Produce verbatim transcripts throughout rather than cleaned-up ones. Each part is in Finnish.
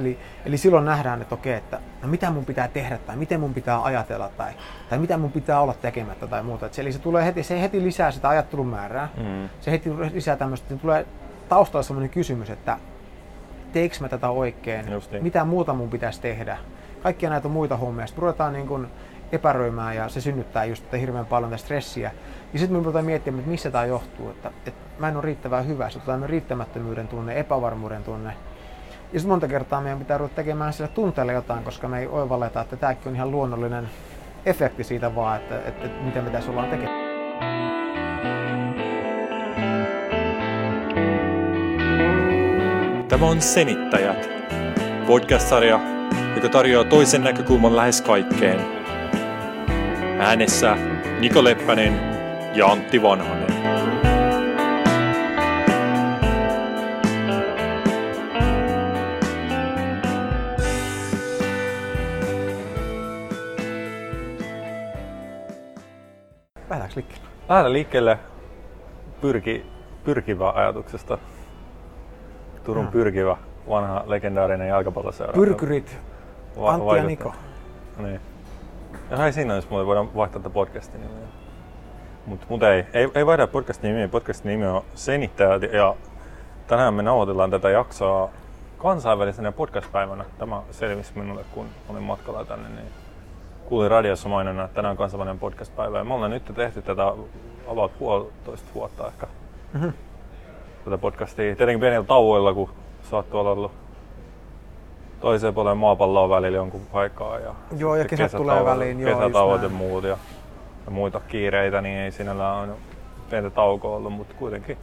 Eli, eli silloin nähdään, että okei, että no mitä mun pitää tehdä tai miten mun pitää ajatella tai, tai mitä mun pitää olla tekemättä tai muuta. Et se, eli se, tulee heti, se heti lisää sitä ajattelun määrää, mm. se heti lisää tämmöistä, niin tulee taustalla sellainen kysymys, että teekö mä tätä oikein, niin. Mitä muuta mun pitäisi tehdä. Kaikkia näitä muita hommia. Sitten ruvetaan niin kuin epäröimään ja se synnyttää just tätä hirveän paljon tätä stressiä. Ja sitten me ruvetaan miettimään, että missä tämä johtuu, että, että mä en ole riittävän hyvä, se tulee riittämättömyyden tunne, epävarmuuden tunne. Ja sitten monta kertaa meidän pitää ruveta tekemään sillä tunteella jotain, koska me ei oivalleta, että tämäkin on ihan luonnollinen efekti siitä vaan, että, että, että mitä me tässä ollaan tekemään. Tämä on Senittäjät, podcast-sarja, joka tarjoaa toisen näkökulman lähes kaikkeen. Äänessä Niko Leppänen ja Antti Vanhanen. Lähdäänkö liikkeelle? Lähdään liikkeelle pyrki, pyrkivä ajatuksesta. Turun no. Pyrkivä, vanha legendaarinen jalkapalloseura. Pyrkyrit, Va- Antti ja Niko. Niin. Johan siinä olisi muuten, voidaan vaihtaa tätä podcastin nimeä. Mutta mut ei, ei, ei vaihda podcastin nimeä, podcastin nimi on Senittäjät ja tänään me nauhoitellaan tätä jaksoa kansainvälisenä podcast-päivänä. Tämä selvisi minulle, kun olin matkalla tänne, niin kuulin radiossa mainona, että tänään on kansainvälinen podcast-päivä. Ja me ollaan nyt tehty tätä about puolitoista vuotta ehkä. Mm-hmm. Tätä podcastia. Tietenkin pienillä tauoilla, kun saattoi olla ollut toiseen puoleen maapalloa välillä jonkun aikaa. Ja joo, ja kesät tulee väliin. Kesätauot ja muut ja, ja muita kiireitä, niin ei sinällään ole pientä taukoa ollut, mutta kuitenkin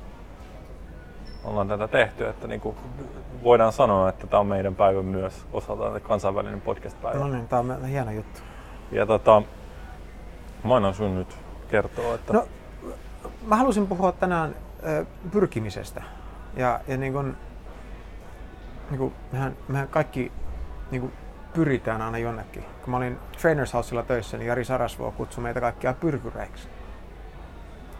ollaan tätä tehty. Että niin kuin voidaan sanoa, että tämä on meidän päivä myös osaltaan kansainvälinen podcast-päivä. No niin, tämä on hieno juttu. Ja tota, mä annan sun nyt kertoa, että... No, mä halusin puhua tänään pyrkimisestä. Ja, ja niin kun, niin kun mehän, mehän kaikki niin kun pyritään aina jonnekin. Kun mä olin Trainers Housella töissä, niin Jari Sarasvuo kutsui meitä kaikkia pyrkyreiksi.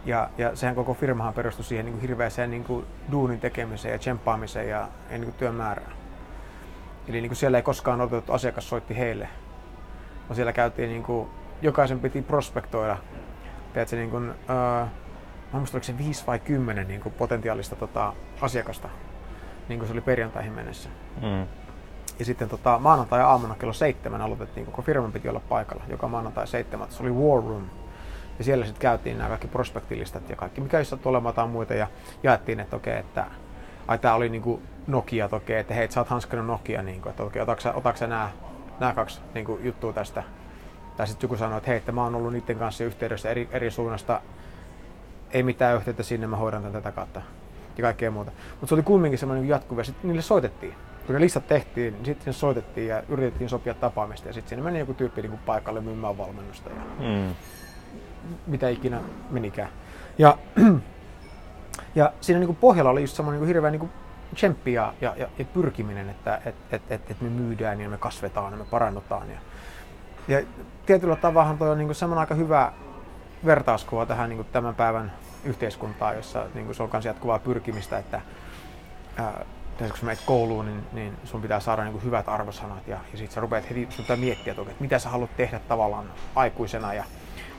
Ja, ja sehän koko firmahan perustui siihen niin kun hirveäseen niin kun duunin tekemiseen ja tsemppaamiseen ja, ja niin kun työn määrään. Eli niin kun siellä ei koskaan otettu, asiakas soitti heille. No siellä käytiin, niin kun, jokaisen piti prospektoida. Teet se niin kun, uh, mä muistan, oliko se viisi vai kymmenen niin kuin potentiaalista tota, asiakasta, niin kuin se oli perjantaihin mennessä. Mm. Ja sitten tota, maanantai-aamuna kello seitsemän aloitettiin, koko firman piti olla paikalla, joka maanantai seitsemän. Se oli War Room. Ja siellä sitten käytiin nämä kaikki prospektilistat ja kaikki, mikä ei sattu olemaan tai muita, ja jaettiin, että okei, okay, että ai tää oli niin kuin Nokia, että okei, okay, että hei, sä oot hanskannut Nokia, niin kuin, että okei, okay, otatko, otatko sä nämä, nämä kaksi niin kuin juttua tästä. Tai sitten joku sanoi, että hei, että mä oon ollut niiden kanssa yhteydessä eri, eri suunnasta. Ei mitään yhteyttä sinne, mä hoidan tätä kautta ja kaikkea muuta. Mutta se oli kumminkin semmoinen jatkuva. Sitten niille soitettiin. Kun ne listat tehtiin, niin sitten soitettiin ja yritettiin sopia tapaamista. Ja sitten sinne meni joku tyyppi niin kuin paikalle myymään valmennusta ja mm. mitä ikinä menikään. Ja, ja siinä niin kuin pohjalla oli just semmoinen niin hirveä niin tsemppi ja, ja, ja pyrkiminen, että et, et, et, et me myydään ja me kasvetaan ja me parannutaan. Ja, ja tietyllä tavallaan toi on niin semmoinen aika hyvä vertauskuva tähän niin kuin tämän päivän yhteiskuntaan, jossa niin kuin se on myös jatkuvaa pyrkimistä, että ää, kun menet kouluun, niin, niin sun pitää saada niin kuin hyvät arvosanat ja, ja sitten sä rupeat heti sun pitää miettiä, että mitä sä haluat tehdä tavallaan aikuisena ja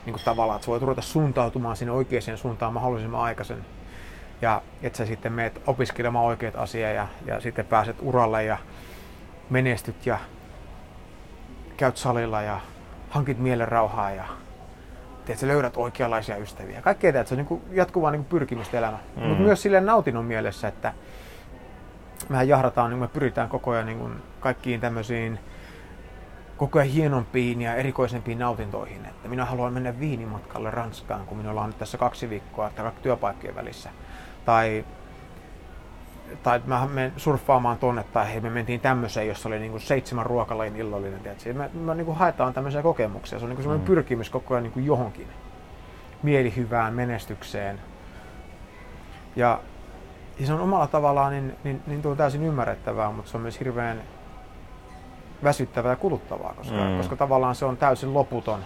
niin kuin tavallaan, että sä voit ruveta suuntautumaan sinne oikeaan suuntaan mahdollisimman aikaisen ja että sä sitten menet opiskelemaan oikeat asiat ja, ja sitten pääset uralle ja menestyt ja käyt salilla ja hankit mielen rauhaa ja että sä löydät oikeanlaisia ystäviä. Kaikkea tämä, että se on niin kuin jatkuvaa niin kuin pyrkimistä elämä. Mm. Mutta myös silleen nautinnon mielessä, että mehän jahdataan, niin me pyritään koko ajan niin kuin kaikkiin tämmöisiin koko ajan hienompiin ja erikoisempiin nautintoihin. Että minä haluan mennä viinimatkalle Ranskaan, kun minulla on nyt tässä kaksi viikkoa tai työpaikkojen välissä. Tai, tai mä menen surffaamaan tonne, tai hei, me mentiin tämmöiseen, jossa oli niin kuin seitsemän ruokalain illallinen. Me, me niin kuin haetaan tämmöisiä kokemuksia. Se on niin kuin semmoinen mm. pyrkimys koko ajan niin kuin johonkin mielihyvään, menestykseen. Ja, ja se on omalla tavallaan niin, niin, niin tuo on täysin ymmärrettävää, mutta se on myös hirveän väsyttävää ja kuluttavaa, koska, mm. koska tavallaan se on täysin loputon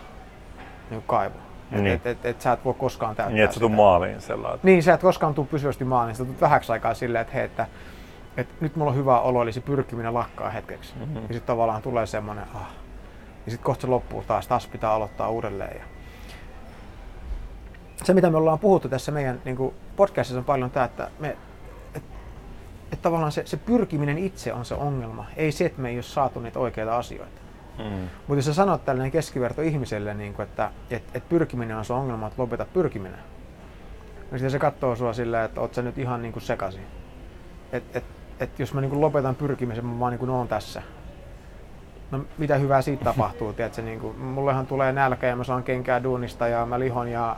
niin kaivo. Että niin. et, et, et sä et voi koskaan täyttää. Niin, et sä tuu maaliin sellainen. Niin, sä et koskaan tuu pysyvästi maaliin. Sä tulet vähäksi aikaa silleen, että hei, että että nyt mulla on hyvä olo, eli se pyrkiminen lakkaa hetkeksi. Mm-hmm. Ja sitten tavallaan tulee semmoinen, ah. Ja sitten kohta se loppuu taas, taas pitää aloittaa uudelleen. Ja se mitä me ollaan puhuttu tässä meidän niin kuin podcastissa on paljon tämä, että me, et, et tavallaan se, se pyrkiminen itse on se ongelma, ei se, että me ei ole saatu niitä oikeita asioita. Mm. Mutta jos sä sanot tällainen keskiverto ihmiselle, niin kuin, että et, et pyrkiminen on se ongelma, että lopeta pyrkiminen. Ja sitten se katsoo sua silleen, että oot sä nyt ihan niin kuin sekaisin. Että et, et jos mä niin kuin lopetan pyrkimisen, mä vaan niin kuin oon tässä. No mitä hyvää siitä tapahtuu, tiedätkö, niin kuin, mullehan tulee nälkä ja mä saan kenkää duunista ja mä lihon ja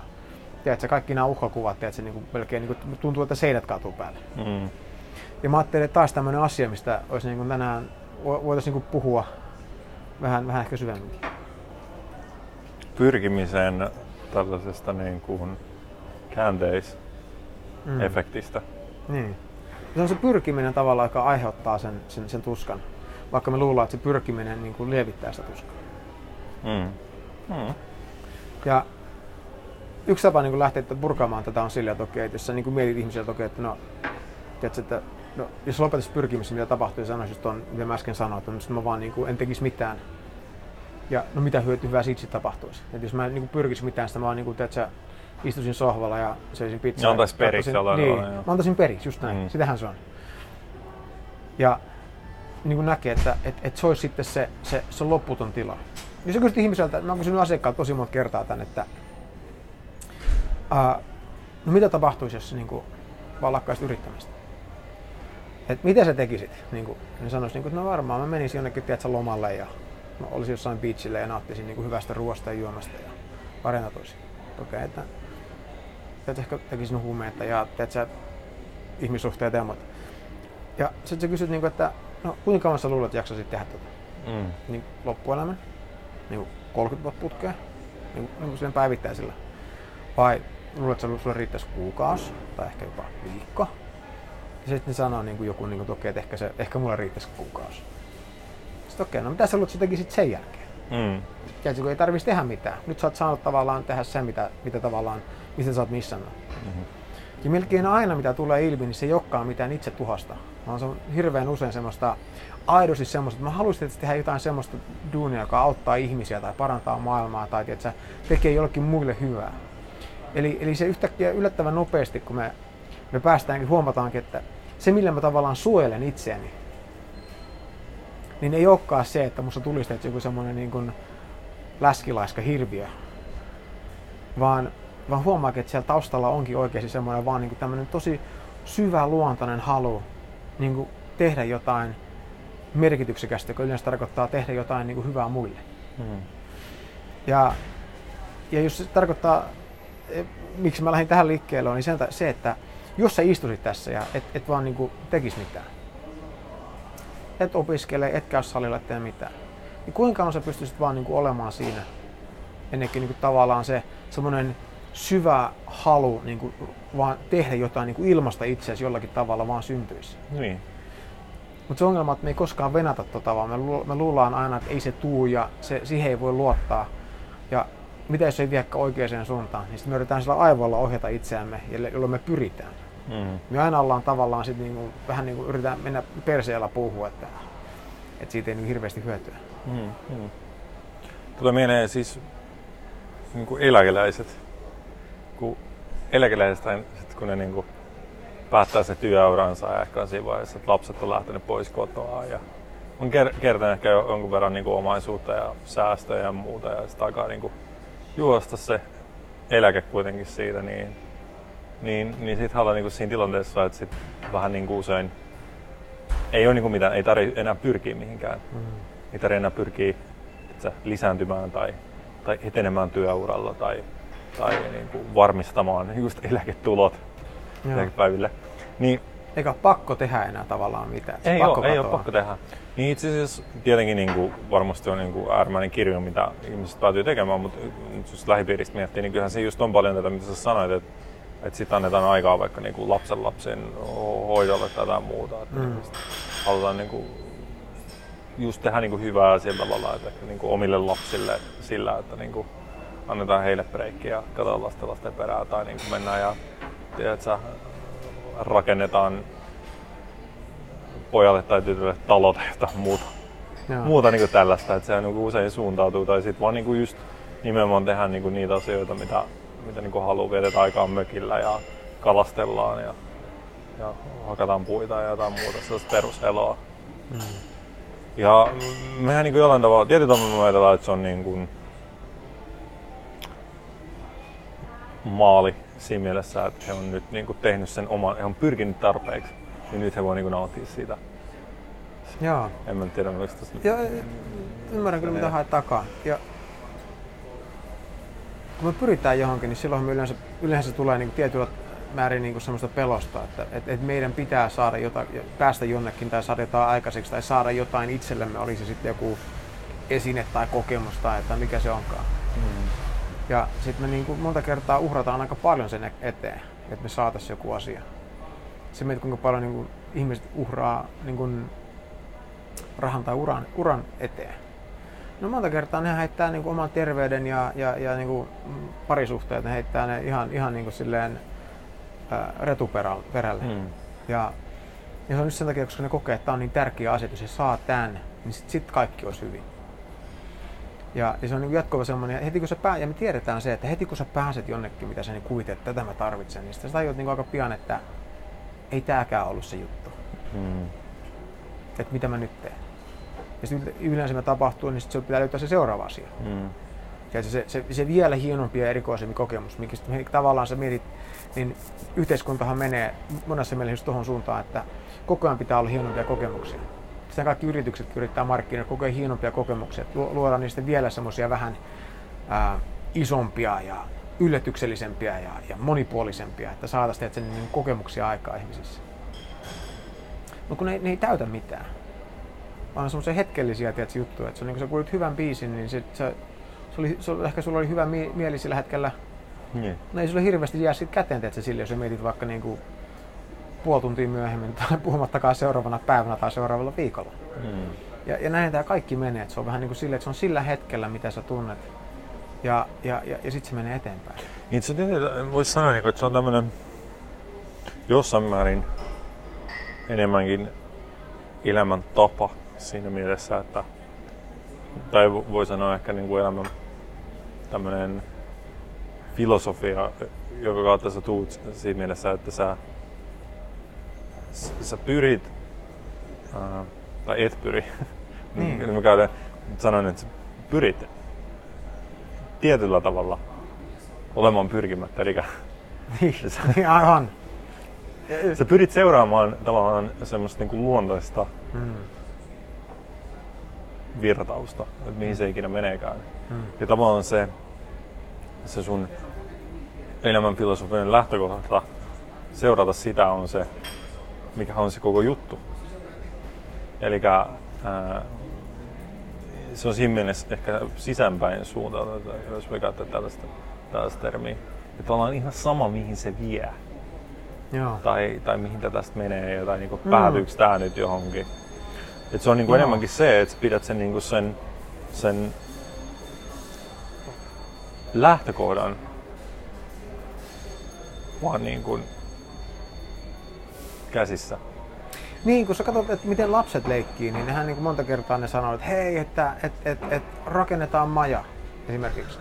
tiedätkö, kaikki nämä uhkakuvat, tiedätkö, niin kuin melkein niin kuin tuntuu, että seinät kaatuu päälle. Mm. Ja mä ajattelin, että taas tämmöinen asia, mistä olisi niin kuin tänään, voitaisiin niin kuin puhua vähän, vähän ehkä syvemminkin. Pyrkimisen tällaisesta niin kuin käänteisefektistä. Mm. Niin. Se on se pyrkiminen tavallaan, joka aiheuttaa sen, sen, sen tuskan, vaikka me luullaan, että se pyrkiminen niin kuin lievittää sitä tuskaa. Mm. Mm. Ja yksi tapa niin kuin lähteä purkaamaan tätä on sillä, että okei, jos sä niin kuin mietit ihmisille, että, että, no, tiedätkö, että no, jos lopetis pyrkimisen, mitä tapahtuu, ja sanoisin, että on, mitä mä äsken sanoin, että nyt mä vaan niin kuin en tekisi mitään. Ja no mitä hyötyvää siitä sitten tapahtuisi. Että jos mä niin kuin pyrkisin mitään, sitä mä vaan niin kuin, tiedätkö, istuisin sohvalla ja söisin pizzaa. Mä antaisin periksi. Niin, mä antaisin periksi, just näin. Mm. Sitähän se on. Ja niin kuin näkee, että et, et se olisi sitten se, se, se lopputon tila. Jos kysyt ihmiseltä, mä oon kysynyt asiakkaalta tosi monta kertaa tän, että uh, no mitä tapahtuisi, jos niin kuin, vaan lakkaisit yrittämistä? Et mitä sä tekisit? Niin kuin, ne sanois, niin kuin, että no varmaan mä menisin jonnekin tiedätkö, lomalle ja no, olisin jossain beachille ja nauttisin niin kuin, hyvästä ruoasta ja juomasta ja parentatuisin. Okei, okay, että et ehkä tekisin huumeita ja teetkö ihmissuhteita ja muuta. Ja sitten sä kysyt, niinku, että no, kuinka kauan sä luulet, että jaksaisit tehdä tätä? Mm. Niin, loppuelämän? Niin, kolmekymmentä vuotta putkea? Niin, niin päivittäisellä? Vai luulet, että sulle riittäisi kuukausi tai ehkä jopa viikko? Ja sitten ne sanoo niinku, joku, niinku, okay, että ehkä, se, ehkä mulle riittäisi kuukausi. Sitten okei, okay, no mitä sä luulet, että sä tekisit sen jälkeen? Mm. Jätsi, kun ei tarvitsisi tehdä mitään. Nyt sä oot saanut tavallaan tehdä sen, mitä, mitä tavallaan, mistä sä oot missannut. Mm-hmm. Ja melkein aina, mitä tulee ilmi, niin se ei olekaan mitään itse tuhasta. Vaan se on hirveän usein semmoista, aidosti semmoista, että mä haluaisin tehdä jotain semmoista duunia, joka auttaa ihmisiä tai parantaa maailmaa tai tiedätkö, tekee jollekin muille hyvää. Eli, eli se yhtäkkiä yllättävän nopeasti, kun me, me päästäänkin, huomataankin, että se, millä mä tavallaan suojelen itseäni, niin ei olekaan se, että musta tulisi tehdä joku semmoinen niin kuin läskilaiska hirviö, vaan, vaan huomaakin, että siellä taustalla onkin oikeasti semmoinen vaan niin kuin tämmöinen tosi syvä luontainen halu niin kuin tehdä jotain merkityksekästä, joka yleensä tarkoittaa tehdä jotain niin kuin hyvää muille. Mm. Ja, ja jos se tarkoittaa, miksi mä lähdin tähän liikkeelle, niin se, että jos sä istusit tässä ja et, et vaan niin kuin tekisi mitään, et opiskele, et käy salilla, et tee mitään. Niin kuinka on sä pystyisit vaan niinku olemaan siinä? Ennenkin niinku tavallaan se semmoinen syvä halu niinku vaan tehdä jotain niinku ilmasta itseäsi jollakin tavalla vaan syntyisi. Niin. Mutta se ongelma, että me ei koskaan venata tota, vaan me, lu- me luullaan aina, että ei se tuu ja se, siihen ei voi luottaa. Ja mitä jos se ei viekään oikeaan suuntaan, niin sitten me yritetään sillä aivoilla ohjata itseämme, jolloin me pyritään. Mm. Me aina ollaan tavallaan sit niinku, vähän niinku yritetään mennä perseellä puuhun, että, että siitä ei niin hirveästi hyötyä. Mm. Mm. Tulee mieleen siis niinku eläkeläiset, kun eläkeläiset sit kun ne niinku päättää sen työuransa ja ehkä siinä vaiheessa, että lapset on lähtenyt pois kotoa ja on kertaan ehkä jonkun verran niinku omaisuutta ja säästöjä ja muuta ja sitten alkaa niinku juosta se eläke kuitenkin siitä, niin Niin, niin sitten ollaan niinku siinä tilanteessa, että sit vähän niinku usein ei ole niinku mitään, ei tarvitse enää pyrkiä mihinkään. Mm. Ei tarvitse enää pyrkiä etsä, lisääntymään tai, tai etenemään työuralla tai, tai niinku varmistamaan just eläketulot eläkepäiville. Niin, eikä ole pakko tehdä enää tavallaan mitään. Ei, pakko ole, ei ole pakko tehdä. Niin itse asiassa tietenkin niinku, varmasti on niinku äärimmäinen kirjo, mitä ihmiset päätyy tekemään, mutta jos lähipiiristä miettii, niin kyllähän se just on paljon tätä, mitä sä sanoit. Että että sitten annetaan aikaa vaikka niinku lapsenlapsen hoidolle tai jotain muuta. Että mm. halutaan niinku just tehdä niinku hyvää sillä tavalla, että niinku omille lapsille sillä, että niinku annetaan heille breikkiä ja katsotaan lasten lasten perään. Tai niinku mennään ja tiedätkö, rakennetaan pojalle tai tytölle talo tai jotain muuta, muuta niin kuin tällaista. Että se niin kuin usein suuntautuu tai sitten vaan niin kuin just nimenomaan tehdään niin kuin niitä asioita, mitä, mitä niin kuin haluaa. Vietetään aikaa mökillä ja kalastellaan ja, ja hakataan puita ja jotain muuta, sellaista peruseloa. Mm. Ja mehän niin kuin jollain tavalla, tietyllä tavalla me ajatellaan, että se on niin kuin maali siinä mielessä, että he on nyt niin kuin tehnyt sen oman, he on pyrkinyt tarpeeksi, niin nyt he voi niin kuin nauttia siitä. Joo. En mä tiedä, oliko tässä... Ja, ymmärrän kyllä, mitä haet takaan. Ja kun me pyritään johonkin, niin silloin me yleensä, yleensä tulee niin kuin tietyllä määrin niin kuin semmoista pelosta, että et, et meidän pitää saada jotain, päästä jonnekin tai saada jotain aikaiseksi tai saada jotain itsellemme, oli se sitten joku esine tai kokemus tai että mikä se onkaan. Mm. Ja sitten me niin kuin monta kertaa uhrataan aika paljon sen eteen, että me saataisiin joku asia. Se meitä kuinka paljon niin kuin ihmiset uhraa niin kuin rahan tai uran, uran eteen. No monta kertaa ne heittää niin kuin oman terveyden ja, ja, ja niin kuin parisuhteet, ne heittää ne ihan, ihan niin kuin silleen ää, retuperälle. Mm. Ja, ja se on just sen takia, koska ne kokee, että tämä on niin tärkeä asia, että jos he saa tämän, niin sitten sit kaikki olisi hyvin. Ja, ja se on niin jatkuva semmoinen, heti kun sä pää, ja me tiedetään se, että heti kun sä pääset jonnekin, mitä sä niin kuvittelet, että tätä mä tarvitsen, niin sitten sä tajuat niin aika pian, että ei tääkään ollut se juttu. Mm. Että mitä mä nyt teen. Ja sitten yleensä mitä tapahtuu, niin sitten pitää löytää se seuraava asia. Mm. Ja se, se, se vielä hienompi ja erikoisempi kokemus, minkä sitten tavallaan sä mietit, niin yhteiskuntahan menee monessa mielessä just tohon suuntaan, että koko ajan pitää olla hienompia kokemuksia. Sitten kaikki yritykset yrittää markkinoida koko ajan hienompia kokemuksia, luodaan niistä vielä semmoisia vähän ää, isompia ja yllätyksellisempiä ja, ja monipuolisempia, että saataisiin tehdä sen kokemuksia aikaa ihmisissä. Mutta kun ne, ne ei täytä mitään, vaan semmoisia hetkellisiä tiedät, juttuja, että se on, niin kun sä kuulit hyvän biisin, niin se, se, se oli, se, ehkä sulla oli hyvä mie- mieli sillä hetkellä, niin. No ei sulla hirveästi jää siitä käteen teet se sille, jos sä mietit vaikka niin kuin puoli tuntia myöhemmin tai puhumattakaan seuraavana päivänä tai seuraavalla viikolla. Mm. Ja, ja näin tämä kaikki menee, että se on vähän niin kuin sille, että se on sillä hetkellä, mitä sä tunnet, ja, ja, ja, ja sitten se menee eteenpäin. Niin, se tietysti voisi sanoa, että se on tämmöinen jossain määrin enemmänkin elämäntapa siinä mielessä, että, tai voi sanoa ehkä niin kuin elämän tämmöinen filosofia, joka kautta sä tuut siinä mielessä, että sä sä pyrit, äh, tai et pyri, niin. Mä käydän, sanon, että sä pyrit tietyllä tavalla olemaan pyrkimättä, eli niin, sä, aivan. Sä pyrit seuraamaan tavallaan semmoista niin kuin luontaista mm. virtausta, että mihin se ikinä meneekään. Mm. Ja tavallaan se, se sun elämän filosofinen lähtökohta seurata sitä on se, mikä on se koko juttu. Elikkä ää, se on siinä mielessä ehkä sisäänpäin suuntaan, jos voi käyttää tällaista, tällaista termiä. Että ollaan ihan sama, mihin se vie. Joo. Tai, tai mihin tästä menee, tai niinku, mm. päätyykö tää nyt johonkin. Et se on niinku enemmänkin se, että pidät sen, niinku sen, sen lähtökohdan vaan niinku käsissä. Niin, kun sä katsot, että miten lapset leikkii, niin nehän niin kuin monta kertaa ne sanoo, että hei, että et, et, et rakennetaan maja esimerkiksi.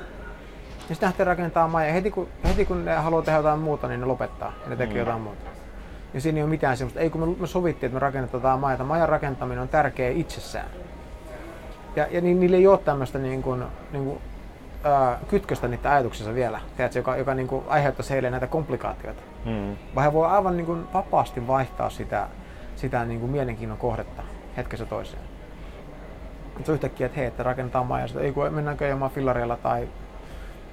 Ja sitten lähtee rakentamaan maja. Heti kun, heti kun ne haluaa tehdä jotain muuta, niin ne lopettaa ja ne tekee mm. jotain muuta. Ja siinä ei ole mitään semmoista, ei kun me sovittiin, että me rakennetaan maja. Majan rakentaminen on tärkeä itsessään. Ja, ja niillä ei ole tämmöistä niin kuin, niin kuin, äh, kytköstä niiden ajatuksissa vielä, teetkö, joka, joka niin kuin aiheuttaisi heille näitä komplikaatioita. Mm. Vaan he voi aivan niin kuin vapaasti vaihtaa sitä, sitä niin kuin mielenkiinnon kohdetta hetkessä toiseen. Se on yhtäkkiä, että hei, että rakennetaan maja, ei kun mennäänkö ajamaan fillareilla tai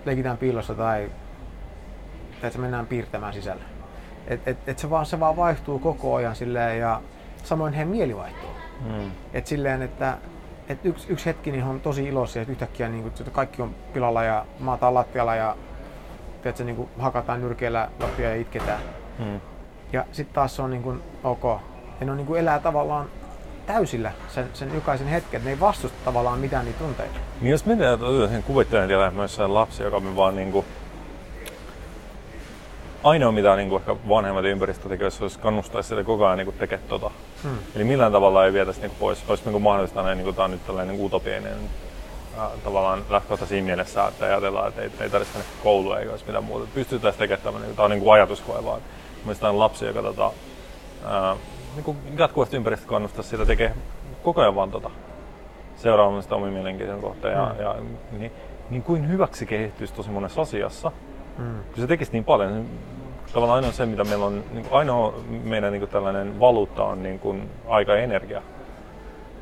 leikitään piilossa tai että mennään piirtämään sisällä. Et, et, et se, vaan, se vaan vaihtuu koko ajan silleen, ja samoin heidän mieli vaihtuu. Mm. Et silleen, että et yksi, yksi hetki niin on tosi iloisia, että yhtäkkiä niin kuin, kaikki on pilalla ja maataan lattialla ja tiedätkö, niin kuin hakataan nyrkeillä lattia ja itketään. Mm. Ja sitten taas se on niin kuin, ok. Ja ne on, niin kuin elää tavallaan täysillä sen, sen jokaisen hetken. Ne ei vastusta tavallaan mitään niitä tunteita. Niin jos mietitään, että kuvittelen, että jossain lapsi, joka me vaan niin kuin ainoa mitä niin kuin ehkä vanhemmat ympäristötekijöissä olisi kannustaisi sitä koko ajan niin tekemään tota. Hmm. Eli millään tavalla ei vietäisi niin pois. Olisi niin mahdollista näin, niin tämä on nyt tällainen niin utopiainen äh, tavallaan lähtökohta siinä mielessä, että ajatellaan, että ei, ei tarvitse mennä koulua eikä olisi mitään muuta. Pystyttäisiin tekemään tämmöinen, niin tämä on niin kuin ajatuskoe vaan. Mielestäni tämä on lapsi, joka tota, äh, niin jatkuvasti ympäristö kannustaisi sitä tekee koko ajan vaan tota, seuraamaan sitä omia mielenkiintoisia kohteita. Hmm. Ja, ja, niin, niin kuin hyväksi kehittyisi tosi monessa asiassa. Mm. Kun se tekisi niin paljon, niin tavallaan ainoa se, mitä meillä on, niin ainoa meidän niin tällainen valuutta on niin kuin aika ja energia,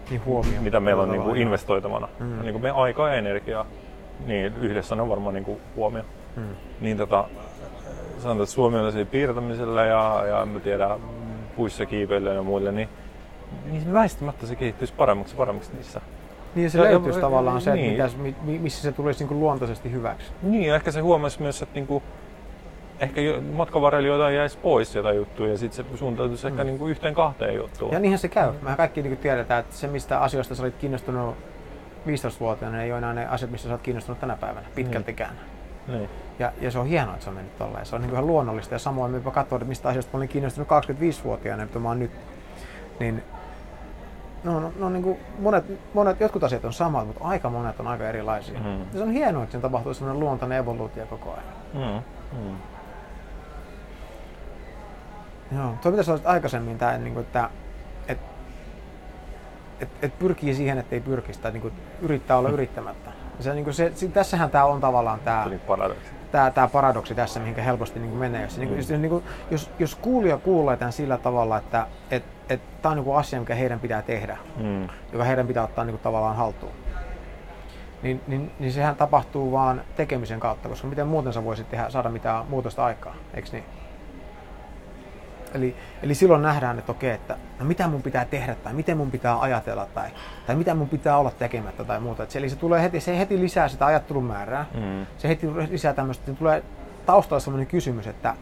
niin huomio, mitä meillä on niin kuin investoitavana. Mm. Niin kuin meidän aika ja energia, niin yhdessä on varmaan niin kuin huomio. Mm. Niin tota, sanotaan, että suomalaiselle piirtämiselle ja, ja en tiedä, puissa kiipeilylle ja muille, niin, niin väistämättä se kehittyisi paremmaksi paremmaksi niissä. Niin se löytyisi tavallaan se, niin. Että mitäs, missä se tulisi niin luontaisesti hyväksi. Niin, ehkä se huomasi myös, että niin kuin, ehkä matkan varrella jotain jäisi pois jotain juttuja ja sitten se suuntautuisi mm. ehkä niin kuin yhteen kahteen juttuun. Ja niinhän se käy. Mehän kaikki niin kuin tiedetään, että se mistä asioista sä olit kiinnostunut viisitoistavuotiaana ei ole enää ne asiat, mistä sä olet kiinnostunut tänä päivänä pitkältikään. Niin. Ja, ja se on hienoa, että se on mennyt tolleen. Se on niin ihan luonnollista ja samoin me katsoin, että mistä asioista mä olin kiinnostunut kaksikymmentäviisivuotiaana, mitä mä oon nyt. Niin, No, no, no niin kuin monet, monet, jotkut asiat on samat, mutta aika monet on aika erilaisia. Mm. Se on hienoa, että siinä tapahtuu sellainen luontainen evoluutio koko ajan. Mm. Mm. Joo, tuo mitä sanoit aikaisemmin, tämä, niin kuin, että et, et, et pyrkii siihen, ettei pyrkisi, tai niin kuin, yrittää olla mm. yrittämättä. Se, niin kuin se, tässähän tämä on tavallaan tämä paradoksi. Tämä, tämä paradoksi tässä, mihinkä helposti niin kuin menee. Jos, mm. niin, jos, niin kuin, jos, jos kuulija kuulee tämän sillä tavalla, että et, et, tämä on niin kuin asia, mikä heidän pitää tehdä, mm. joka heidän pitää ottaa niin kuin, tavallaan haltuun, niin, niin, niin sehän tapahtuu vaan tekemisen kautta, koska miten muuten sä voisit tehdä, saada mitään muutosta aikaa, eikö niin? Eli, eli silloin nähdään, että okei, että no mitä mun pitää tehdä tai miten mun pitää ajatella tai, tai mitä mun pitää olla tekemättä tai muuta. Et se, eli se, tulee heti, se heti lisää sitä ajattelun määrää, mm. se heti lisää tämmöistä, niin tulee taustalla sellainen kysymys, että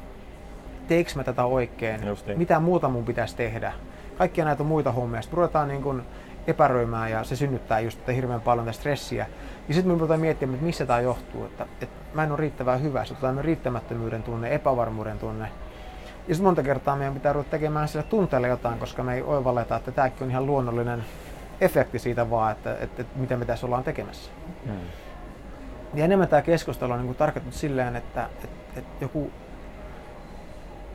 teekö mä tätä oikein, niin. Mitä muuta mun pitäisi tehdä. Kaikkia näitä muita hommia, sitten ruvetaan niin kuin epäröimään ja se synnyttää just hirveän paljon tätä stressiä. Ja sitten me ruvetaan miettimään, että missä tämä johtuu, että, että mä en ole riittävän hyvä, se on riittämättömyyden tunne, epävarmuuden tunne. Ja sitten monta kertaa meidän pitää ruveta tekemään sillä tunteella jotain, koska me ei oivalleta, että tämäkin on ihan luonnollinen efekti siitä vaan, että, että, että mitä me tässä ollaan tekemässä. Mm. Ja enemmän tämä keskustelu on niin kuin tarkoitettu silleen, että, että, että joku,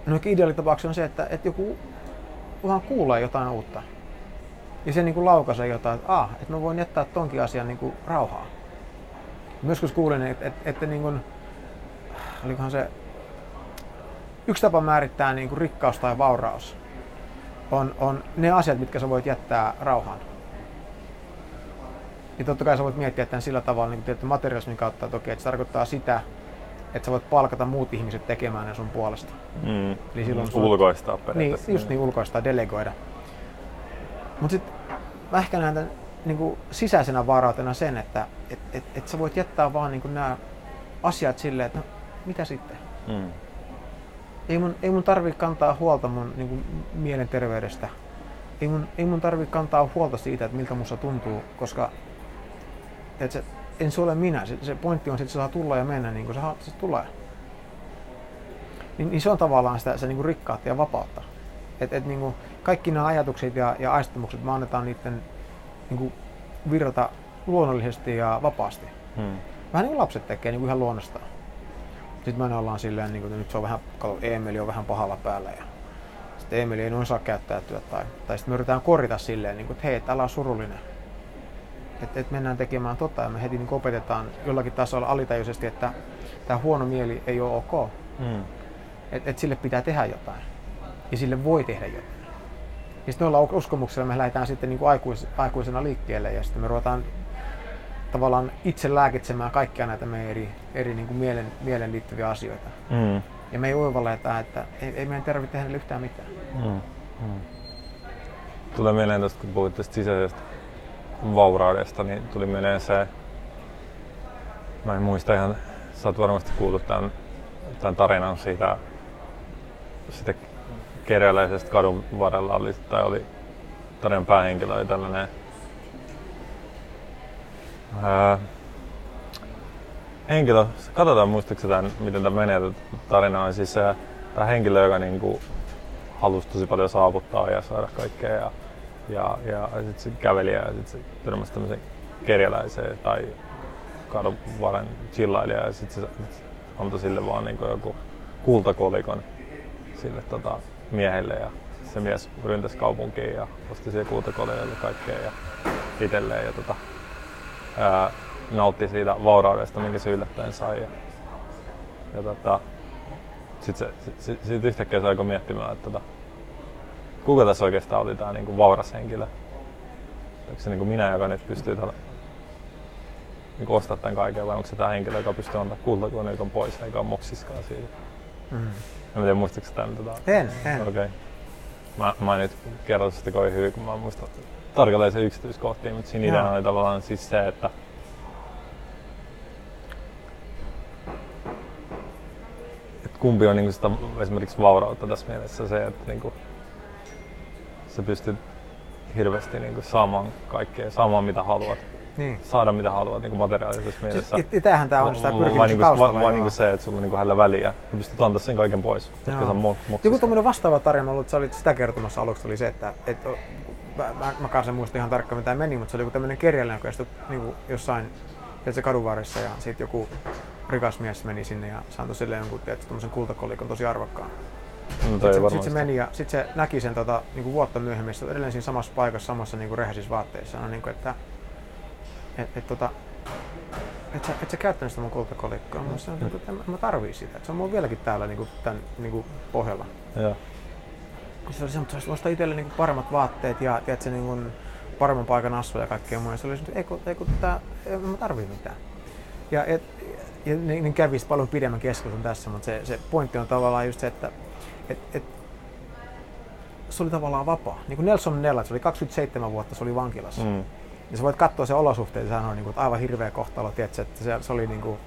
no ideaalitapauksessa on se, että, että joku vaan kuulee jotain uutta. Ja se niin kuin laukaisee jotain, että ah, että mä voin jättää tonkin asian niin kuin rauhaa. Myöskin kuulin, että, että, että niin kuin, olikohan se, yksi tapa määrittää niin kuin rikkaus tai vauraus on, on ne asiat, mitkä sä voit jättää rauhaan. Ja totta kai sä voit miettiä tämän sillä tavalla niin tietty materialismin kautta, että, okei, että se tarkoittaa sitä, että sä voit palkata muut ihmiset tekemään ne sun puolesta. Mm. Eli silloin mm. ulkoistaa periaatteessa. Niin, just niin, ulkoistaa, delegoida. Mutta sitten mä ehkä näen tämän niin kuin sisäisenä vaurautena sen, että et, et, et sä voit jättää vaan niin kuin nämä asiat silleen, että no, mitä sitten? Mm. Ei mun, ei mun tarvii kantaa huolta mun niin kuin, mielenterveydestä. Ei mun, ei mun tarvii kantaa huolta siitä, että miltä musta tuntuu, koska et se, en se ole minä. Se, se pointti on, että se saa tulla ja mennä niin kuin se, se tulee. Niin, niin se on tavallaan sitä se, niin kuin rikkautta ja vapautta. Et, et, niin kuin, kaikki nämä ajatukset ja, ja aistamukset, me annetaan niiden niin kuin, virrata luonnollisesti ja vapaasti. Hmm. Vähän niin kuin lapset tekee niin kuin ihan luonnostaan. Sitten me ollaan silleen, niin kuin, nyt se on vähän, Emeli on vähän pahalla päällä ja sitten Emeli ei noin saa käyttäytyä. Tai, tai sitten me yritetään korjata silleen, niin kuin, että hei, et älä ole surullinen. Että et mennään tekemään tota ja me heti niin kuin opetetaan jollakin tasolla alitajuisesti, että tämä huono mieli ei ole ok. Mm. Että et sille pitää tehdä jotain ja sille voi tehdä jotain. Ja sitten noilla uskomuksilla me lähdetään sitten niin kuin aikuis, aikuisena liikkeelle ja sitten me ruvetaan tavallaan itse lääkitsemään kaikkia näitä meidän eri, eri niin kuin mielen, mielen liittyviä asioita. Mm. Ja me ei oivalleta, että ei, ei meidän tarvitse tehdä yhtään mitään. Mm. Mm. Tulee mieleen tästä, kun puhuit tästä sisäisestä vauraudesta, niin tuli mieleen se, mä en muista ihan, sä oot varmasti kuullut tämän, tämän tarinan siitä, siitä kerjäläisestä kadun varrella, oli, tai oli tarinan päähenkilö, oli tällainen Öö, henkilö, katsotaan muistatko tämän, miten tämä menee, tarina on siis se tämä henkilö, joka niin kuin halusi tosi paljon saavuttaa ja saada kaikkea ja, ja, ja sitten se käveli ja sitten se törmäsi tämmöiseen kerjäläiseen tai kadun varren chillailija ja sitten se antoi sille vaan niin kuin joku kultakolikon sille tota, miehelle ja se mies ryntäsi kaupunkiin ja osti siihen kultakolikolle kaikkea ja itselleen ja tota, ää, nautti siitä vauraudesta, minkä se yllättäen sai. Ja, ja tota, sitten sit, sit yhtäkkiä se alkoi miettimään, että tota, kuka tässä oikeastaan oli tämä niinku vauras henkilö. Onko se niinku minä, joka nyt pystyy tällä, niinku ostamaan tämän kaiken, vai onko se tämä henkilö, joka pystyy antamaan kultakolikon pois eikä ole moksiskaan siitä. Mm. En tiedä, muistatko sä tämän? Tota, en, en. Okay. Mä, mä en nyt kerro sitä kovin hyvin, kun mä en muista tarkalleen sen yksityiskohtiin, mutta siinä ideana oli tavallaan siis se, että et kumpi on niinku sitä esimerkiksi vaurautta tässä mielessä se, että niinku, sä pystyt hirveästi niinku saamaan kaikkea, saamaan mitä haluat, niin. Saada mitä haluat niinku materiaalisessa mielessä. Siis, tämähän tää on sitä pyrkimyksen taustalla. Vaan niinku se, että sulla on niinku hänellä väliä ja pystyt antaa sen kaiken pois, koska sä moksista. Joku tommoinen vastaava tarina, ollut, että sä olit sitä kertomassa aluksi, oli se, että et, Mä, mä, mä kanssa en muista ihan tarkkaan mitä meni, mutta se oli joku tämmöinen kerjäläinen, joka istui niin jossain kadunvarressa ja sitten joku rikas mies meni sinne ja se antoi sille jonkun tommosen kultakolikon tosi arvokkaan. No, sitten sit se meni ja sitten se näki sen tota, niin vuotta myöhemmin, se oli edelleen siinä samassa paikassa, samassa niin rehellisissä vaatteissa. No, niin kuin, että et, et, tota, et, sä, et sä käyttänyt sitä mun kultakolikkoa, mutta mm. niin en mä tarvii sitä, et se on mulla vieläkin täällä niin kuin, tämän niin pohjalla. Ja. Se oli se, mutta saisi ostaa itselle niinku paremmat vaatteet ja tiedätkö, niinku paremman paikan asua ja kaikkea muuta. Se oli se, että ei kun tätä, en mä tarvii mitään. Ja, et, ja niin kävisi paljon pidemmän keskustelun tässä, mutta se, se pointti on tavallaan just se, että et, et, se oli tavallaan vapaa. Niin kuin Nelson Mandela, se oli kaksikymmentäseitsemän vuotta, se oli vankilassa. Mm. Ja sä voit katsoa sen olosuhteet ja sanoa, että aivan hirveä kohtalo, tiedätkö, että se, se oli niinku...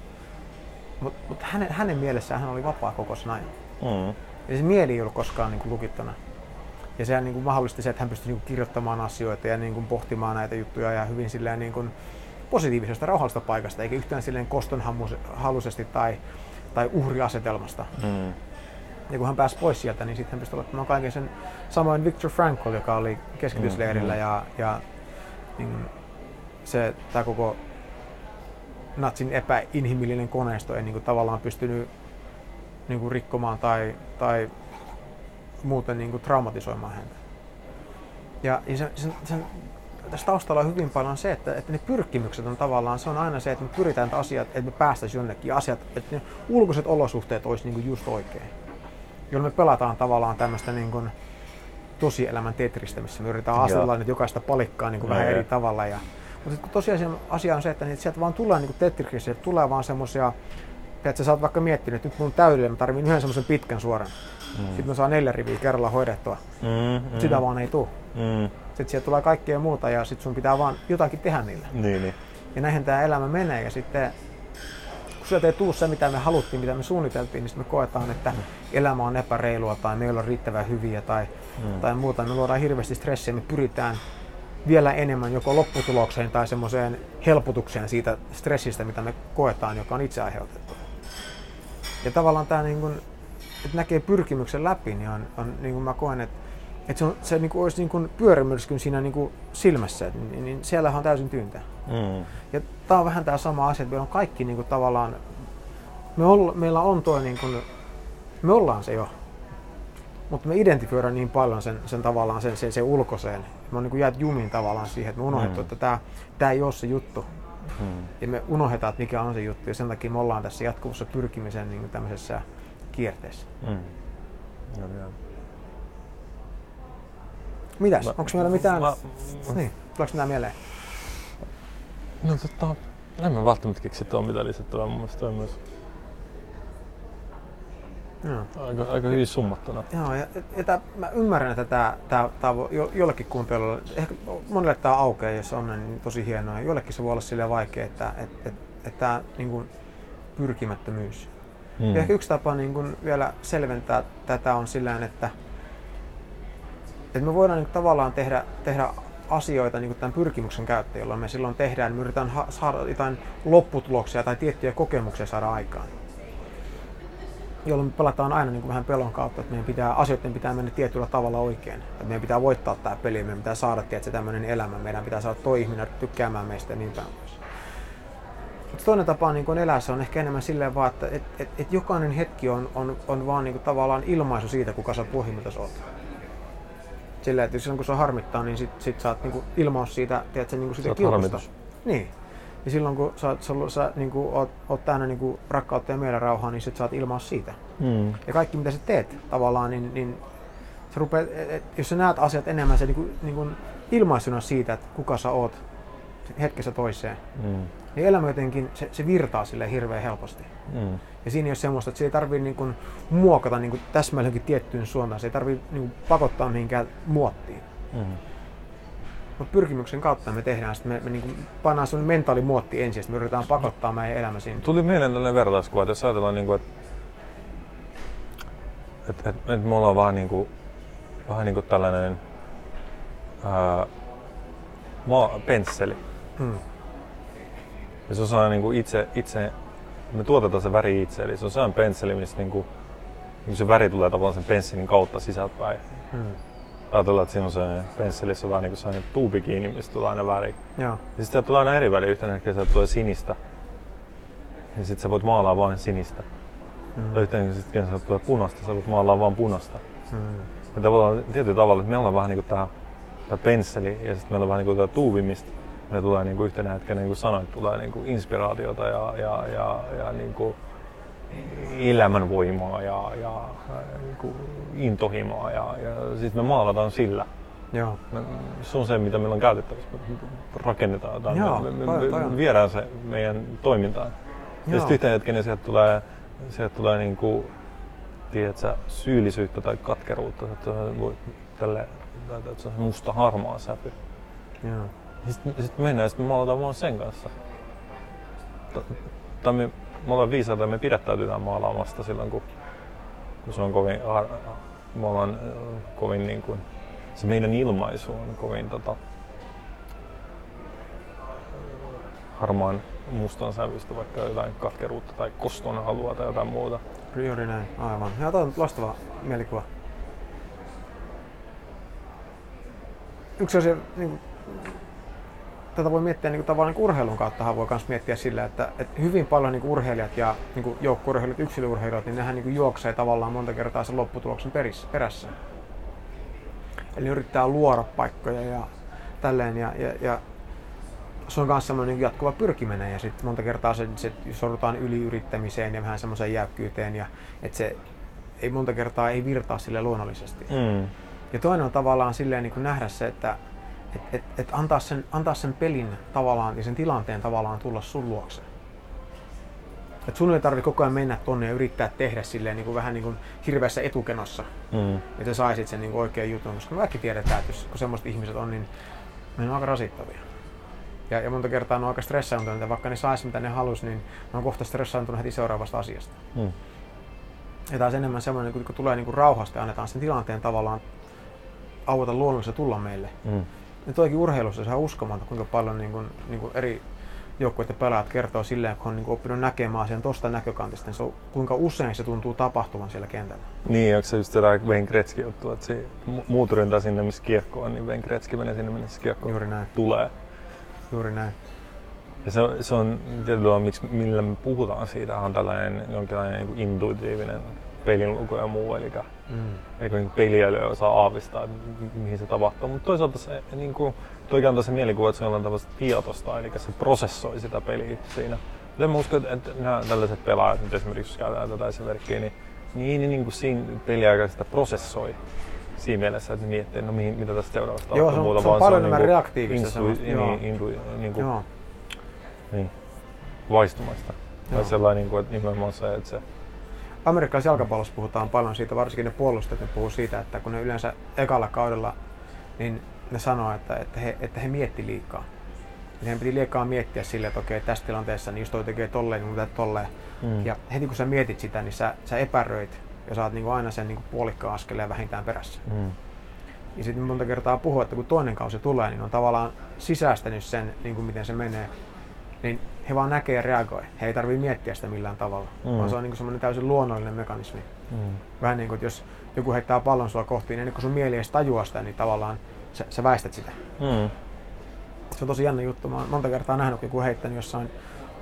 Mutta mut hänen, hänen mielessään hän oli vapaa koko sen ajan. Mm. Ja se mieli ei ollut koskaan niinku lukittuna. Ja sehän niinku mahdollisti se, että hän pystyi niinku kirjoittamaan asioita ja niinku pohtimaan näitä juttuja ja hyvin silleen niinku positiivisesta, rauhallisesta paikasta, eikä yhtään silleen kostonhaluisesti tai, tai uhriasetelmasta. Mm. Ja kun hän pääsi pois sieltä, niin sitten hän pystyi olemaan kaiken sen samoin Viktor Frankl, joka oli keskitysleirillä mm. ja, ja niin se tämä koko natsin epäinhimillinen koneisto ei niinku tavallaan pystynyt niinku rikkomaan tai, tai muuten niinku traumatisoimaan häntä. Ja, ja sen, sen, sen, tässä taustalla on hyvin paljon se, että, että ne pyrkimykset on tavallaan, se on aina se, että me pyritään että asiat, että me päästäisiin jonnekin asiat, että ne ulkoiset olosuhteet olisi niinku just oikein. Jolloin me pelataan tavallaan tämmöistä niinku tosielämän tetristä, missä me yritetään asetella nyt jokaista palikkaa niinku vähän eri tavalla. Ja, mutta kun tosiaan asia on se, että niitä sieltä vaan tulee niinku tetristä, tulee vaan semmoisia, että sä oot vaikka miettinyt, että nyt mun täydellä mä tarviin yhden semmoisen pitkän suoran. Mm. Sitten mä saan neljä riviä kerralla hoidettua. Mm, mm. Sitä vaan ei tule. Mm. Sitten sieltä tulee kaikkea muuta ja sit sun pitää vaan jotakin tehdä niillä. Niin, niin. Ja näinhän tää elämä menee ja sitten kun sieltä ei tule se mitä me haluttiin, mitä me suunniteltiin, niin me koetaan, että mm. elämä on epäreilua tai meillä on riittävän hyviä tai, mm. tai muuta. Me luodaan hirveästi stressiä, me pyritään vielä enemmän joko lopputulokseen tai semmoiseen helpotukseen siitä stressistä, mitä me koetaan, joka on itse aiheutettu. Ja tavallaan tämä, niin kun, että näkee pyrkimyksen läpi, niin, on, on, niin kun mä koen, että, että se, on, se niin kun olisi niin pyörimyrskyn siinä niin kun silmässä, niin, niin siellähän on täysin tyyntä. Mm. Ja tämä on vähän tämä sama asia, että meillä on kaikki niin kun, tavallaan, me, olla, meillä on toi, niin kun, me ollaan se jo, mutta me identifioidaan niin paljon sen, sen tavallaan sen, sen, sen ulkoiseen. Me on niin kun jäät jumiin tavallaan siihen, että me unohdettu, mm. että tämä, tämä ei ole se juttu. Hmm. Ja me unohdetaan, että mikä on se juttu, ja sen takia me ollaan tässä jatkuvassa pyrkimisen niin tämmöisessä kierteessä. Hmm. No, niin. Mitäs? Mä, Onko meillä mitään? Mä, mä, niin, tuleeko mitään mieleen? No tota, en mä välttämättä keksi tuon mitään lisättävää, mun mielestä toi myös no. aika, aika hyvin summattuna. Joo, ja, ja tää, mä ymmärrän, että tää, tää, tää jo, jollekin kuuntelijalle, ehkä monelle tää aukeaa, jos on niin tosi hienoa, ja jollekin se voi olla silleen vaikea, että et, et, et tää niin kun pyrkimättömyys. Mm. Ja ehkä yksi tapa niin kun vielä selventää tätä on sillään, että et me voidaan niin tavallaan tehdä, tehdä asioita niin tämän pyrkimyksen käyttöön, jolloin me silloin tehdään, me yritetään ha- saada jotain lopputuloksia tai tiettyjä kokemuksia saada aikaan. jolloin me pelataan aina niin kuin vähän pelon kautta, että meidän pitää, asioiden pitää mennä tietyllä tavalla oikein. Että meidän pitää voittaa tämä peli, meidän pitää saada tietysti tämmöinen elämä, meidän pitää saada tuo ihminen tykkäämään meistä ja niin päin pois. Mutta toinen tapa niin kuin elää, se on ehkä enemmän silleen vaan, että et, et, et jokainen hetki on, on, on vaan niin kuin tavallaan ilmaisu siitä, kuka sä pohjimmiltaan oot. Silleen, että silloin kun se harmittaa, niin sit, sit saat niin kuin ilmaus siitä, tiedätkö, niin kuin siitä kiukusta. Niin. Ja silloin kun sä, sä, sä niin kuin, oot, oot täynnä niin kuin rakkautta ja mielen rauhaa, niin sit saat ilmaus siitä. Mm. Ja kaikki mitä sä teet tavallaan, niin, niin sä rupeat, et, jos sä näet asiat enemmän se, niin kuin, niin kuin ilmaisuna siitä, että kuka sä oot hetkessä toiseen, mm. niin elämä jotenkin, se, se virtaa silleen hirveän helposti. Mm. Ja siinä ei ole semmoista, että se ei tarvitse niin kuin muokata niin kuin täsmälläkin tiettyyn suuntaan, se ei tarvitse niin kuin pakottaa mihinkään muottiin. Mm. Mutta pyrkimyksen kautta me tehdään, sit me, me niinku pannaan semmoinen mentaalimuotti ensin, että me yritetään pakottaa meidän elämä sinne. Tuli mieleen tällainen vertauskuva, että jos ajatellaan, niinku, että et, et, et me ollaan vähän niin kuin niinku tällainen ää, maa, pensseli. Hmm. Ja se on niinku itse, itse, me tuotetaan se väri itse, eli se on sellainen pensseli, missä niinku, se väri tulee tavallaan sen pensselin kautta sisältäpäin. Hmm. Ajatellaan, että siinä on sellainen pensselissä on niin sellainen tuubi kiinni, mistä tulee aina väri. Ja sitten sieltä tulee aina eri väriä, yhtenä hetkellä sieltä tulee sinistä. Ja sitten sä voit maalaa vain sinistä. Mm-hmm. Tai yhtenä hetkellä sieltä tulee punaista, sä voit maalaa vain punaista. Mm-hmm. Ja tavallaan tietyllä tavalla, että meillä on vähän niin kuin tämä, tämä pensseli ja sitten meillä on vähän niin kuin tämä tuubi, mistä meillä tulee niin kuin yhtenä hetkellä niin kuin sanoit, tulee niin kuin inspiraatiota ja, ja, ja, ja niin kuin elämänvoimaa ja, ja, ja niin intohimoa ja, ja sitten me maalataan sillä. Joo. Me, se on se, mitä meillä on käytettävissä. Me rakennetaan jotain, Joo, me, me, toi, toi. me viedään se meidän toimintaan. Joo. Ja sitten yhteen hetkeen sieltä tulee, sieltä tulee niin kuin, tiedätkö, syyllisyyttä tai katkeruutta, että tälle, se on musta harmaa säpy. Joo. Sitten, sitten mennään ja sitten me maalataan vaan sen kanssa. Ta, ta me, Me ollaan viisaita ja me pidättäytytään maalaamasta silloin, kun se on kovin, me ollaan kovin niin kuin, se meidän ilmaisu on kovin tota, harmaan mustan sävystä, vaikka jotain katkeruutta tai koston halua tai jotain muuta. Juuri näin, aivan. Ja tämä on loistava mielikuva. Yksi asia, niin kuin, tätä voi miettiä niin kuin tavallaan niin urheilun kautta, voi myös miettiä sillä, että, että hyvin paljon niin kuin urheilijat ja niin joukkueurheilijat, yksilöurheilijat, niin nehän niin kuin juoksee tavallaan monta kertaa sen lopputuloksen perissä, perässä. Eli yrittää luoda paikkoja ja tälleen. Ja, ja, ja se on myös semmoinen niin jatkuva pyrkiminen ja sitten monta kertaa se, se sorrutaan yliyrittämiseen ja vähän semmoiseen jäykkyyteen, ja että se ei monta kertaa ei virtaa sille luonnollisesti. Mm. Ja toinen on tavallaan silleen niin kuin nähdä se, että Että et, et antaa, sen, antaa sen pelin tavallaan ja sen tilanteen tavallaan tulla sun luokse. Et sun ei tarvitse koko ajan mennä tonne ja yrittää tehdä silleen niin kuin vähän niin kuin hirveässä etukenossa, mm. että sä saisit sen niin kuin oikean jutun, koska me kaikki tiedetään, että jos, kun semmoiset ihmiset on, niin ne on aika rasittavia. Ja, ja monta kertaa ne on aika stressaantuneita, vaikka ne sais mitä ne halus, niin ne on kohta stressaantunut heti seuraavasta asiasta. Mm. Ja taas enemmän semmoinen, kun tulee niin kuin rauhasta ja annetaan sen tilanteen tavallaan avata luonnollisesti tulla meille. Mm. Ja toikin urheilussa se on uskomatonta, kuinka paljon niin kuin, niin kuin eri joukkueiden pelaajat kertoo silleen, kun on niin kuin oppinut näkemään asian tuosta näkökantista, niin kuinka usein se tuntuu tapahtuvan siellä kentällä. Niin, onko se just tämä Wayne Gretzky juttu, että se muut ryntää sinne, missä kiekko on, niin Wayne Gretzky menee sinne, missä kiekko Juuri näin. tulee. Juuri näin. Ja se, se on tietyllä miksi millä me puhutaan siitä, on tällainen jonkinlainen niin kuin intuitiivinen pelinluku ja muu, eli mm. eikö niin peliäilyä osaa aavistaa, mihin se tapahtuu. Mutta toisaalta se niin kuin, toikin antaa se mielikuva, että se on tällaista tietosta, eli se prosessoi sitä peliä siinä. Joten mä uskon, että nämä tällaiset pelaajat, nyt esimerkiksi jos käytetään tätä esimerkkiä, niin, niin, niin, niin kuin siinä peliaikaa sitä prosessoi siinä mielessä, että miettii, no mihin, mitä tässä seuraavassa tapahtuu. Joo, se on, muuta, se on paljon enemmän reaktiivista. Vaistumaista. Tai sellainen, että nimenomaan se, että se amerikkalaisessa jalkapallossa puhutaan paljon siitä, varsinkin ne puolustajat ne puhuu siitä, että kun ne yleensä ekalla kaudella, niin ne sanoo, että, että, he, että he mietti liikaa. Eli he piti liikaa miettiä silleen, että okei, tässä tilanteessa niin jos toi tekee tolleen, niin mitä tolleen. Mm. Ja heti kun sä mietit sitä, niin sä, sä epäröit ja saat niin kuin aina sen niin kuin puolikkaan askeleen vähintään perässä. Mm. Ja sitten monta kertaa puhuu, että kun toinen kausi tulee, niin on tavallaan sisäistänyt sen, niin kuin miten se menee. niin he vaan näkee ja reagoi. He ei tarvitse miettiä sitä millään tavalla, mm. vaan se on niin semmoinen täysin luonnollinen mekanismi. Mm. Vähän niin kuin, jos joku heittää pallon sua kohti, niin ennen kuin sun mieli edes tajuaa sitä, niin tavallaan sä, sä väistät sitä. Mm. Se on tosi jännä juttu. Mä oon monta kertaa nähnyt, kun joku heittänyt jossain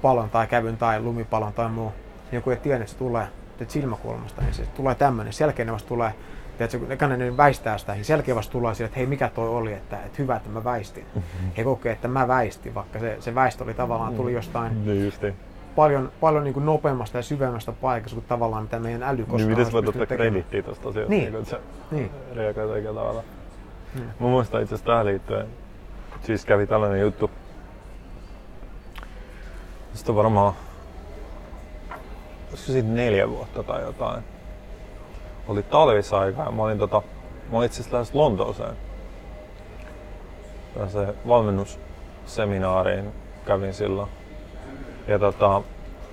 palon tai kävyn tai lumipalon tai muu, niin joku ei tiedä, että se tulee teet silmäkulmasta, niin se tulee tämmöinen. Selkeä ne vasta tulee, teetkö, kun ne väistää sitä, niin selkeä vasta tulee sille, että hei, mikä toi oli, että, että hyvä, että mä väistin. Mm-hmm. He kokee, että mä väistin, vaikka se, se väistö oli tavallaan, tuli jostain mm-hmm. paljon, paljon niin kuin nopeammasta ja syvemmästä paikasta kuin tavallaan mitä meidän älykoskaan. Niin, miten sä voit ottaa kredittiä tosta asiasta, niin. Niin, kun sä niin. reagoit oikealla tavalla. Niin. Mä muistan itse asiassa tähän liittyen, siis kävi tällainen juttu. Sitten varmaan olisiko siitä neljä vuotta tai jotain. Oli talvisaika ja mä olin, tota, mä olin itse asiassa lähes Lontooseen. Tällaiseen valmennusseminaariin kävin silloin. Ja tota,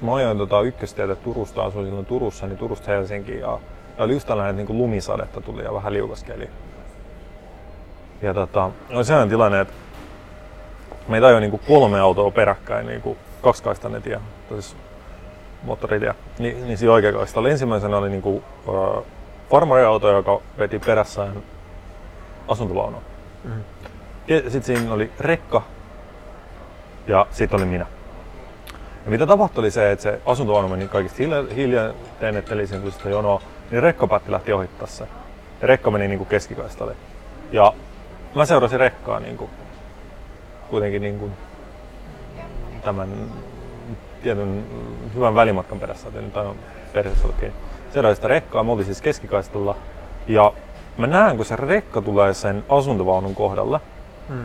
mä ajoin tota ykköstietä Turusta, asuin silloin Turussa, niin Turusta Helsinkiin. Ja oli just tällainen, että niinku lumisadetta tuli ja vähän liukaskeli. Ja tota, oli sellainen tilanne, että meitä ajoi niinku kolme autoa peräkkäin, niinku kaksikaistainen tie. Moottoritie, niin, niin siinä oikeakaistalla ensimmäisenä oli niinku, äh, farmariauto, joka veti perässään asuntolaunaa. Mm-hmm. Sitten siinä oli rekka ja sitten oli minä. Ja mitä tapahtui oli se, että se asuntolauna meni kaikista hiljainen, ettei siinä tuli sitä jonoa, niin rekka päätti lähti ohittaa sen. Ja rekka meni niinku keskikaistalle. Ja mä seurasin rekkaa niinku, kuitenkin niinku, tämän tietyn hyvän välimatkan perässä, ettei nyt aina perässä ole kiinni. Seuraavaksi sitä rekkaa, me oltiin siis keskikaistalla ja mä näen, kun se rekka tulee sen asuntovaunun kohdalla, mm.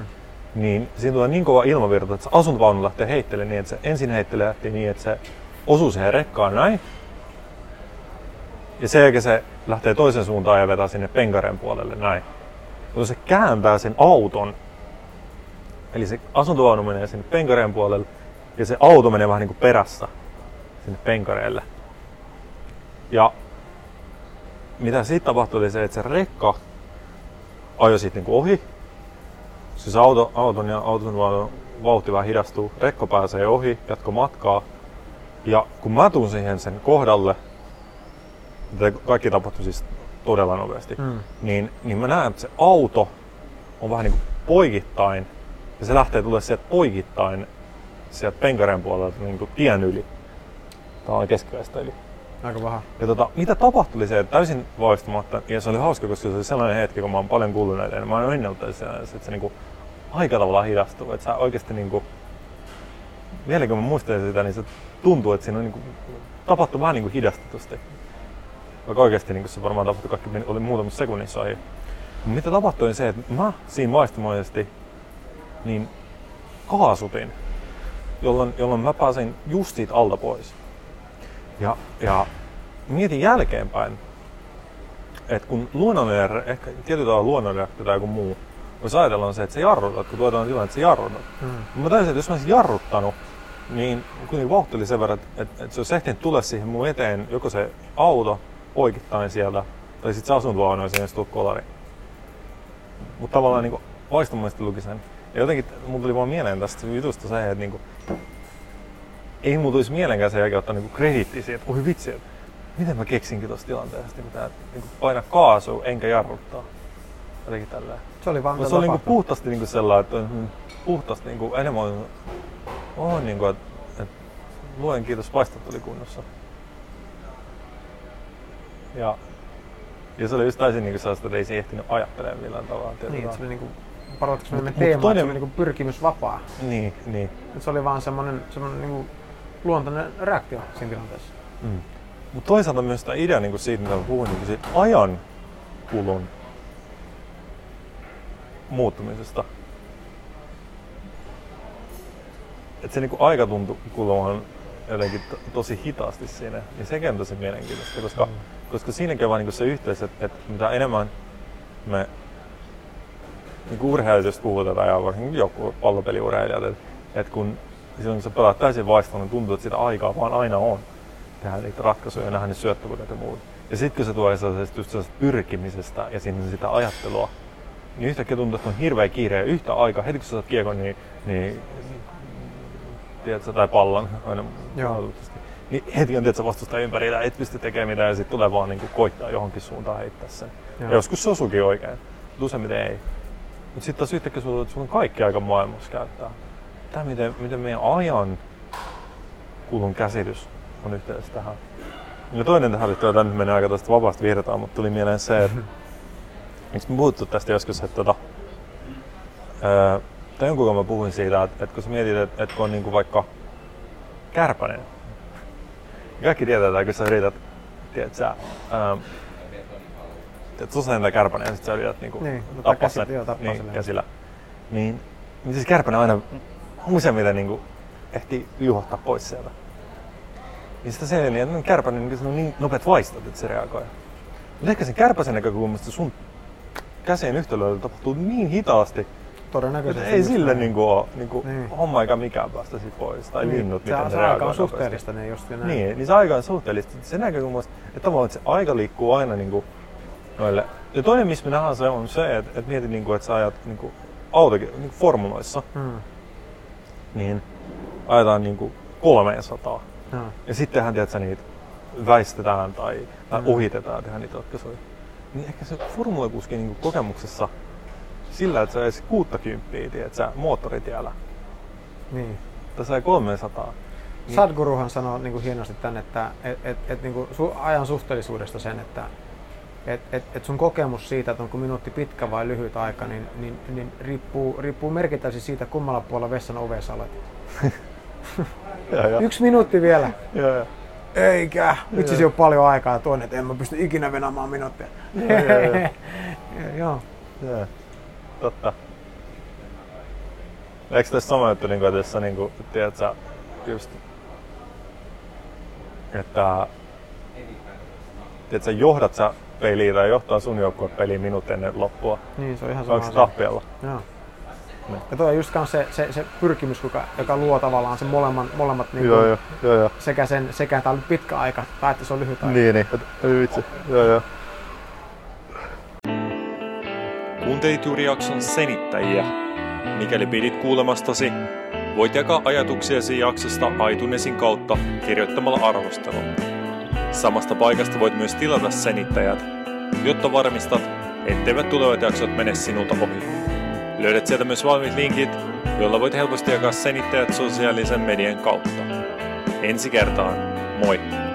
niin siinä tulee niin kova ilmavirta, että se asuntovaunu lähtee heittelemään niin, että se ensin heittelee niin, että se osuu siihen rekkaan näin ja sen jälkeen se lähtee toisen suuntaan ja vetää sinne penkaren puolelle näin. Mutta se kääntää sen auton, eli se asuntovaunu menee sinne penkaren puolelle ja se auto menee vähän niin kuin perässä sinne penkareelle. Ja mitä sitten tapahtui oli se, että se rekka ajoi siitä niin kuin ohi. Siis auto, auton ja auton vauhti vähän hidastuu, rekka pääsee ohi, jatko matkaa. Ja kun mä tuun siihen sen kohdalle, kaikki tapahtui siis todella nopeasti, mm. niin, niin mä näen, että se auto on vähän niin kuin poikittain ja se lähtee tulee sieltä poikittain sieltä penkareen puolelta niin tien yli. Tää on keskiväistä yli. Aika paha. Ja tota, mitä tapahtui se, että täysin vaistamatta, ja se oli hauska, koska se oli sellainen hetki, kun mä oon paljon kuullut näitä, niin mä oon enneltänyt sen, että se niinku aika tavallaan hidastuu, että sä oikeesti niinku vielä kun mä muistan sitä, niin se tuntuu, että siinä on niinku tapahtunut vähän niinku hidastetusti. Vaikka oikeesti niinku se varmaan tapahtui kaikki, oli muutamissa sekunnissa ohi. Mitä tapahtui se, että mä siinä vaistamaisesti niin kaasutin. Jolloin, jolloin mä pääsin just siitä alta pois. Ja, ja mietin jälkeenpäin, että kun luonnollinen, ehkä tietyllä tavalla luonnollinen tai joku muu, jos ajatellaan se, että se jarrutat, kun tuetaan tilanne, että se jarrutat. Mm. Mä täysin, että jos mä olisin jarruttanut, niin kuitenkin vauhti oli sen verran, että, että, että se olisi ehtinyt tulla siihen mun eteen joko se auto poikittain sieltä, tai sitten se asuntovaunu olisi ensin tullut kolari. Mutta tavallaan niin vaistamaisesti luki sen. Ja jotenkin mulla tuli vaan mieleen tästä jutusta se, että niinku, ei mulla tulisi mielenkään sen jälkeen ottaa niinku krediittiä siitä, että oi vitsi, että miten mä keksinkin tuossa tilanteessa, että niinku paina kaasua enkä jarruttaa. Jotenkin tälleen. Se oli vaan se oli niinku puhtaasti niinku sellainen, että on puhtaasti niinku enemmän on niinku, että et, luen kiitos, paistot oli kunnossa. Ja, ja se oli just täysin niinku sellaista, että ei se ehtinyt ajattelemaan millään tavalla. Niin, se oli niinku parlatko semmoinen teema, toinen... että se oli niin pyrkimys vapaa. Niin, niin. Se oli vaan semmoinen, semmoinen niin luontainen reaktio siinä tilanteessa. Mm. Mutta toisaalta myös tämä idea niin siitä, mitä puhuin, niin siitä ajan kulun muuttumisesta. Että se niin aika tuntui kulumaan jotenkin to- tosi hitaasti siinä. Ja sekin on tosi mielenkiintoista, koska, mm. koska siinäkin on vaan niin se yhteys, että, että mitä enemmän me niin urheilijoista puhutetaan ja varsinkin joku pallopeliurheilijat, että et kun silloin kun sä pelaat täysin vaistaan, niin tuntuu, että sitä aikaa vaan aina on tehdä niitä ratkaisuja ja nähdä ne syöttävyydet ja muuta. Ja sit kun se tulee sellaisesta pyrkimisestä ja siinä sitä ajattelua, niin yhtäkkiä tuntuu, että on hirveä kiire ja yhtä aikaa, heti kun sä saat kiekon, niin, niin tiedätkö, tai pallon aina mahdollisesti. Niin heti on tiedätkö, vastustaa ympärillä, et pysty tekemään mitään ja sitten tulee vaan niin kuin koittaa johonkin suuntaan heittää sen. Ja joskus se osuukin oikein, mutta useimmiten ei. Mutta sitten taas yhtäkkiä sulla on kaikki aika maailmassa käyttää. Tämä miten, miten meidän ajan kulun käsitys on yhteydessä tähän. Ja toinen tähän liittyy, että nyt menee aika tästä vapaasta virtaan, mutta tuli mieleen se, että miksi me puhuttu tästä joskus, että tota, öö, tai jonkun kanssa mä puhuin siitä, että, että kun sä mietit, että, että kun on niinku vaikka kärpänen, kaikki tietää, että kun sä yrität, tiedät sä, öö, että sussa on kärpänen ja sit sä yrität niinku niin, tappaa sen niin, käsillä, niin, niin siis kärpänen aina useimmiten niinku ehtii juohtaa pois sieltä. Ja sitä sen, että kärpänen niin, on niin nopeat vaistot, että se reagoi. Mutta ehkä sen kärpäsen näkökulmasta sun käsien yhtälöllä tapahtuu niin hitaasti, todennäköisesti ei sille niinku ole niinku niin. Homma eikä mikään päästä sit pois. Tai niin. Linnut, miten se aika on suhteellista. Ne just ja näin. Niin, niin se aika on suhteellista. Se näkökulmasta, että tavallaan että se aika liikkuu aina niinku noille. Ja toinen, missä me nähdään se, on se, että, että mieti, niinku, että sä ajat niinku autokin niinku formuloissa. Hmm. Niin ajetaan niinku kolmesataa. Hmm. Ja sittenhän tiedätkö, niitä väistetään tai hmm. ohitetaan, tehdään niitä ratkaisuja. Niin ehkä se formulakuski niinku kokemuksessa sillä, että sä edes kuuttakymppiä, tiedätkö, moottoritiellä. Niin. Tai sai kolmesataa. Niin. Sadhguruhan sanoo niin kuin hienosti tän, että et, et, et, niin kuin ajan suhteellisuudesta sen, että et, et, et sun kokemus siitä, että onko minuutti pitkä vai lyhyt aika, niin, niin, niin riippuu, riippuu merkittävästi siitä, kummalla puolella vessan ovessa olet. Yksi minuutti vielä. Ja, ja. Eikä. Nyt siis ei ole paljon aikaa tuonne, että en mä pysty ikinä venaamaan minuuttia. Joo. Totta. Eikö tässä sama juttu, että tässä niinku, tiedätkö, just, että tiedätkö, johdat sä peliä tai johtaa sun joukkue peliä minuutin ennen loppua? Niin, se on ihan sama asia. Onko se tappialla? Joo. Niin. Ja tuo on just se, se, se pyrkimys, joka, joka luo tavallaan sen molemman, molemmat niinku, joo, jo, jo, jo. sekä sen, sekä tää on pitkä aika tai että se on lyhyt aika. Niin, niin. Vitsi. Joo, joo. Kuuntelit juuri jakson Senittäjiä. Mikäli pidit kuulemastasi, voit jakaa ajatuksiasi jaksosta iTunesin kautta kirjoittamalla arvostelun. Samasta paikasta voit myös tilata Senittäjät, jotta varmistat, etteivät tulevat jaksot mene sinulta ohi. Löydät sieltä myös valmiit linkit, joilla voit helposti jakaa Senittäjät sosiaalisen median kautta. Ensi kertaan, moi!